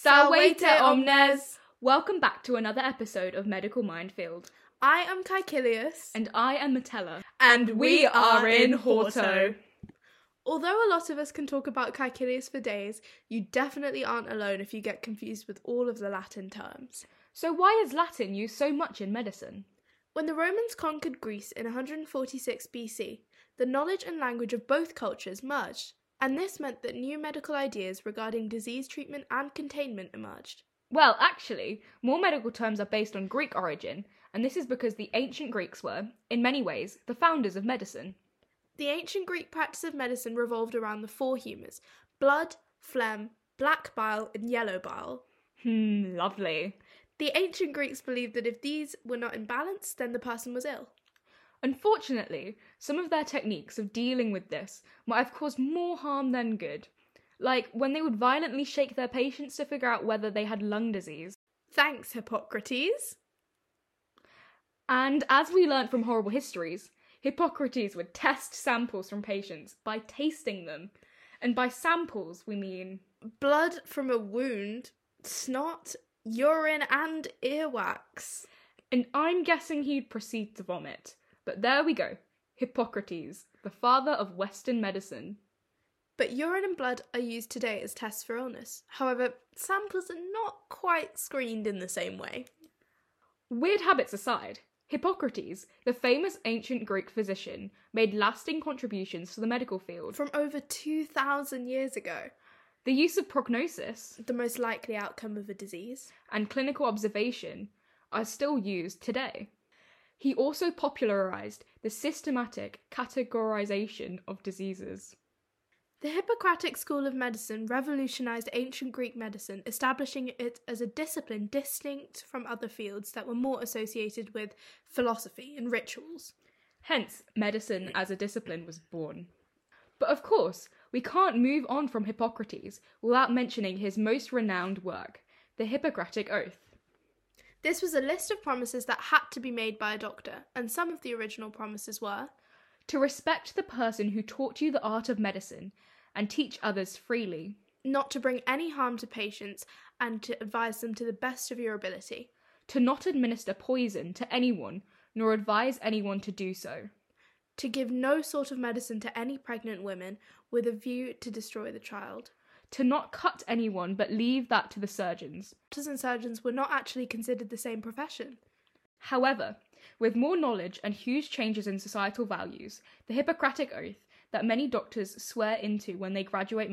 Salve omnes! Welcome back to another episode of Medical Minefield. I am Caecilius. And I am Metella. And we are in Horto. Although a lot of us can talk about Caecilius for days, you definitely aren't alone if you get confused with all of the Latin terms. So why is Latin used so much in medicine? When the Romans conquered Greece in 146 BC, the knowledge and language of both cultures merged, and this meant that new medical ideas regarding disease treatment and containment emerged. Well, actually, more medical terms are based on Greek origin, and this is because the ancient Greeks were, in many ways, the founders of medicine. The ancient Greek practice of medicine revolved around the four humours: blood, phlegm, black bile, and yellow bile. Lovely. The ancient Greeks believed that if these were not in balance, then the person was ill. Unfortunately, some of their techniques of dealing with this might have caused more harm than good, like when they would violently shake their patients to figure out whether they had lung disease. Thanks, Hippocrates! And as we learnt from Horrible Histories, Hippocrates would test samples from patients by tasting them. And by samples, we mean blood from a wound, snot, urine and earwax. And I'm guessing he'd proceed to vomit. But there we go. Hippocrates, the father of Western medicine. But urine and blood are used today as tests for illness. However, samples are not quite screened in the same way. Weird habits aside, Hippocrates, the famous ancient Greek physician, made lasting contributions to the medical field. From over 2,000 years ago. The use of prognosis, the most likely outcome of a disease, and clinical observation are still used today. He also popularised the systematic categorisation of diseases. The Hippocratic school of medicine revolutionised ancient Greek medicine, establishing it as a discipline distinct from other fields that were more associated with philosophy and rituals. Hence, medicine as a discipline was born. But of course, we can't move on from Hippocrates without mentioning his most renowned work, the Hippocratic Oath. This was a list of promises that had to be made by a doctor, and some of the original promises were to respect the person who taught you the art of medicine and teach others freely, not to bring any harm to patients and to advise them to the best of your ability, to not administer poison to anyone nor advise anyone to do so, to give no sort of medicine to any pregnant women with a view to destroy the child, to not cut anyone but leave that to the surgeons. Doctors and surgeons were not actually considered the same profession. However, with more knowledge and huge changes in societal values, the Hippocratic Oath that many doctors swear into when they graduate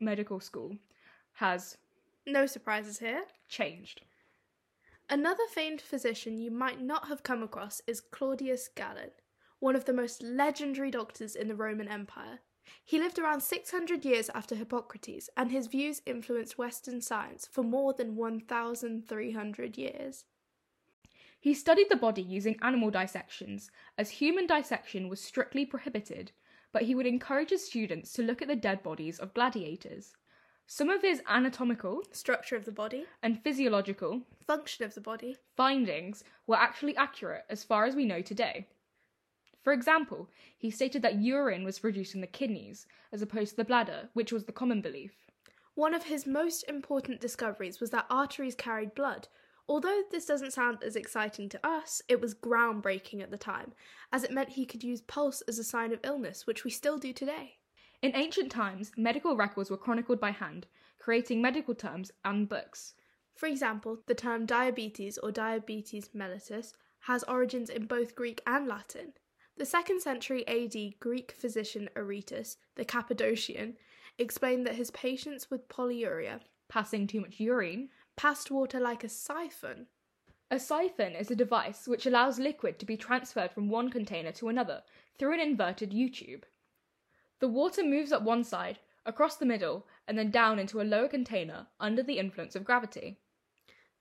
medical school has, no surprises here, changed. Another famed physician you might not have come across is Claudius Galen, one of the most legendary doctors in the Roman Empire. He lived around 600 years after Hippocrates, and his views influenced Western science for more than 1,300 years. He studied the body using animal dissections, as human dissection was strictly prohibited, but he would encourage his students to look at the dead bodies of gladiators. Some of his anatomical, structure of the body, and physiological, function of the body, findings were actually accurate as far as we know today. For example, he stated that urine was produced in the kidneys, as opposed to the bladder, which was the common belief. One of his most important discoveries was that arteries carried blood. Although this doesn't sound as exciting to us, it was groundbreaking at the time, as it meant he could use pulse as a sign of illness, which we still do today. In ancient times, medical records were chronicled by hand, creating medical terms and books. For example, the term diabetes or diabetes mellitus has origins in both Greek and Latin. The 2nd century AD Greek physician Aretaeus, the Cappadocian, explained that his patients with polyuria, passing too much urine, passed water like a siphon. A siphon is a device which allows liquid to be transferred from one container to another through an inverted U-tube. The water moves up one side, across the middle, and then down into a lower container under the influence of gravity.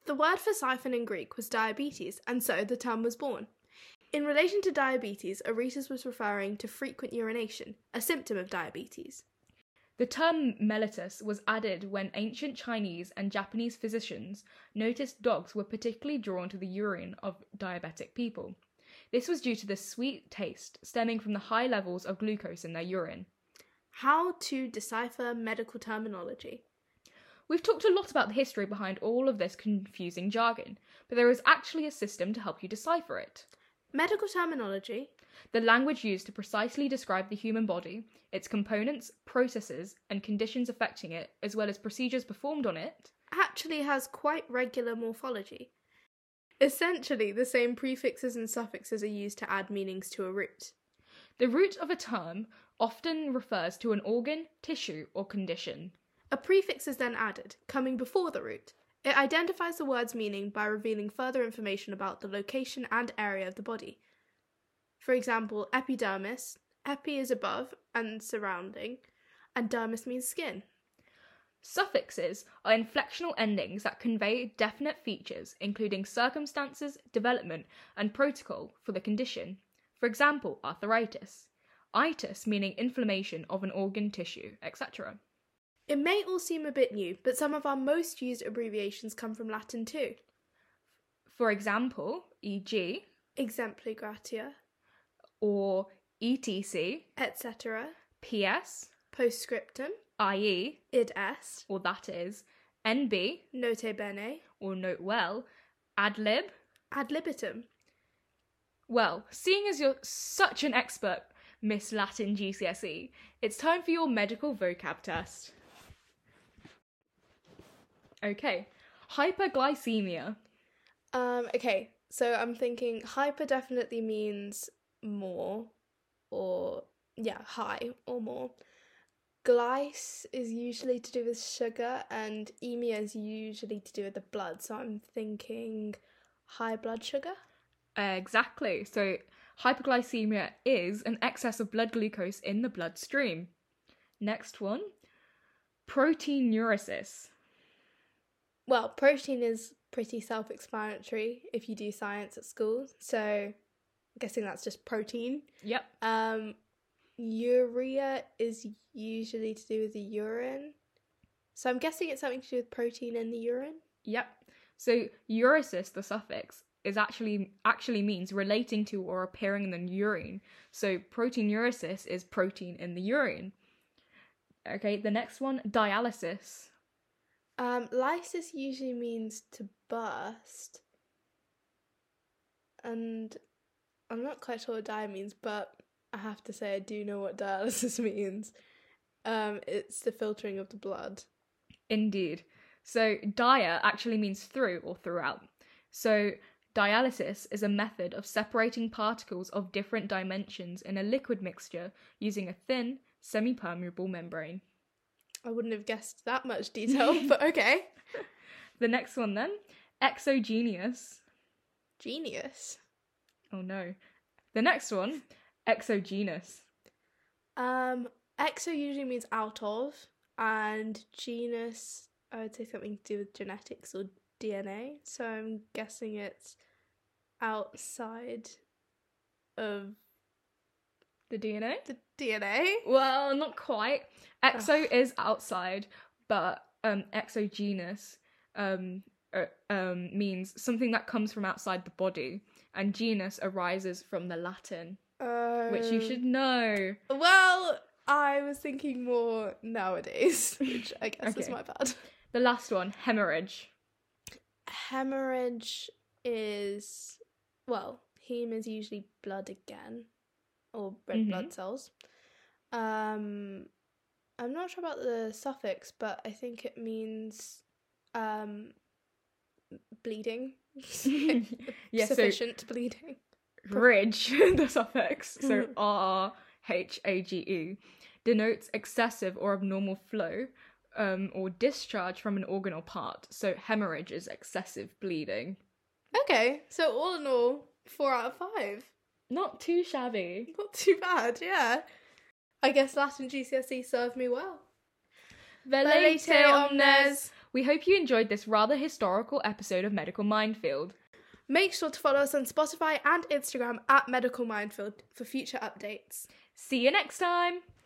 The word for siphon in Greek was diabetes, and so the term was born. In relation to diabetes, Aretaeus was referring to frequent urination, a symptom of diabetes. The term mellitus was added when ancient Chinese and Japanese physicians noticed dogs were particularly drawn to the urine of diabetic people. This was due to the sweet taste stemming from the high levels of glucose in their urine. How to decipher medical terminology. We've talked a lot about the history behind all of this confusing jargon, but there is actually a system to help you decipher it. Medical terminology. The language used to precisely describe the human body, its components, processes, and conditions affecting it, as well as procedures performed on it, actually has quite regular morphology. Essentially, the same prefixes and suffixes are used to add meanings to a root. The root of a term often refers to an organ, tissue, or condition. A prefix is then added, coming before the root. It identifies the word's meaning by revealing further information about the location and area of the body. For example, epidermis. Epi is above and surrounding, and dermis means skin. Suffixes are inflectional endings that convey definite features, including circumstances, development, and protocol for the condition. For example, arthritis. Itis meaning inflammation of an organ, tissue, etc. It may all seem a bit new, but some of our most used abbreviations come from Latin too. For example, e.g. exempli gratia, or etc, etc. PS, postscriptum, i.e. id est, or that is, nb, note bene, or note well, ad lib, ad libitum. Well, seeing as you're such an expert, Miss Latin GCSE, it's time for your medical vocab test. Okay, hyperglycemia. Okay, so I'm thinking hyper definitely means more, or yeah, high or more. Glyce is usually to do with sugar, and emia is usually to do with the blood, so I'm thinking high blood sugar. Exactly, so hyperglycemia is an excess of blood glucose in the bloodstream. Next one, proteinuria. Well, protein is pretty self-explanatory if you do science at school, so I'm guessing that's just protein. Yep. Urea is usually to do with the urine, so I'm guessing it's something to do with protein in the urine. Yep. So uresis, the suffix, is actually means relating to or appearing in the urine. So proteinuresis is protein in the urine. Okay, the next one, dialysis. Lysis usually means to burst, and I'm not quite sure what dia means, but I have to say I do know what dialysis means. It's the filtering of the blood. Indeed. So dia actually means through or throughout. So dialysis is a method of separating particles of different dimensions in a liquid mixture using a thin, semi-permeable membrane. I wouldn't have guessed that much detail, but okay. The next one then, exogenous. Genius? Oh no. The next one, exogenous. Exo usually means out of, and genus, I would say something to do with genetics or DNA, so I'm guessing it's outside of the DNA? The DNA? Well, not quite. Exo is outside, but exogenous means something that comes from outside the body, and genus arises from the Latin, which you should know. Well, I was thinking more nowadays, which I guess okay. Is my bad. The last one, hemorrhage. Hemorrhage is, well, heme is usually blood again, or red blood cells. I'm not sure about the suffix, but I think it means bleeding. Yeah, sufficient so bleeding. Rage, the suffix, so RHAGE, denotes excessive or abnormal flow, or discharge from an organ or part. So hemorrhage is excessive bleeding. Okay, so all in all, 4 out of 5. Not too shabby. Not too bad, yeah. I guess Latin GCSE served me well. Velete omnes! We hope you enjoyed this rather historical episode of Medical Minefield. Make sure to follow us on Spotify and Instagram at Medical Minefield for future updates. See you next time!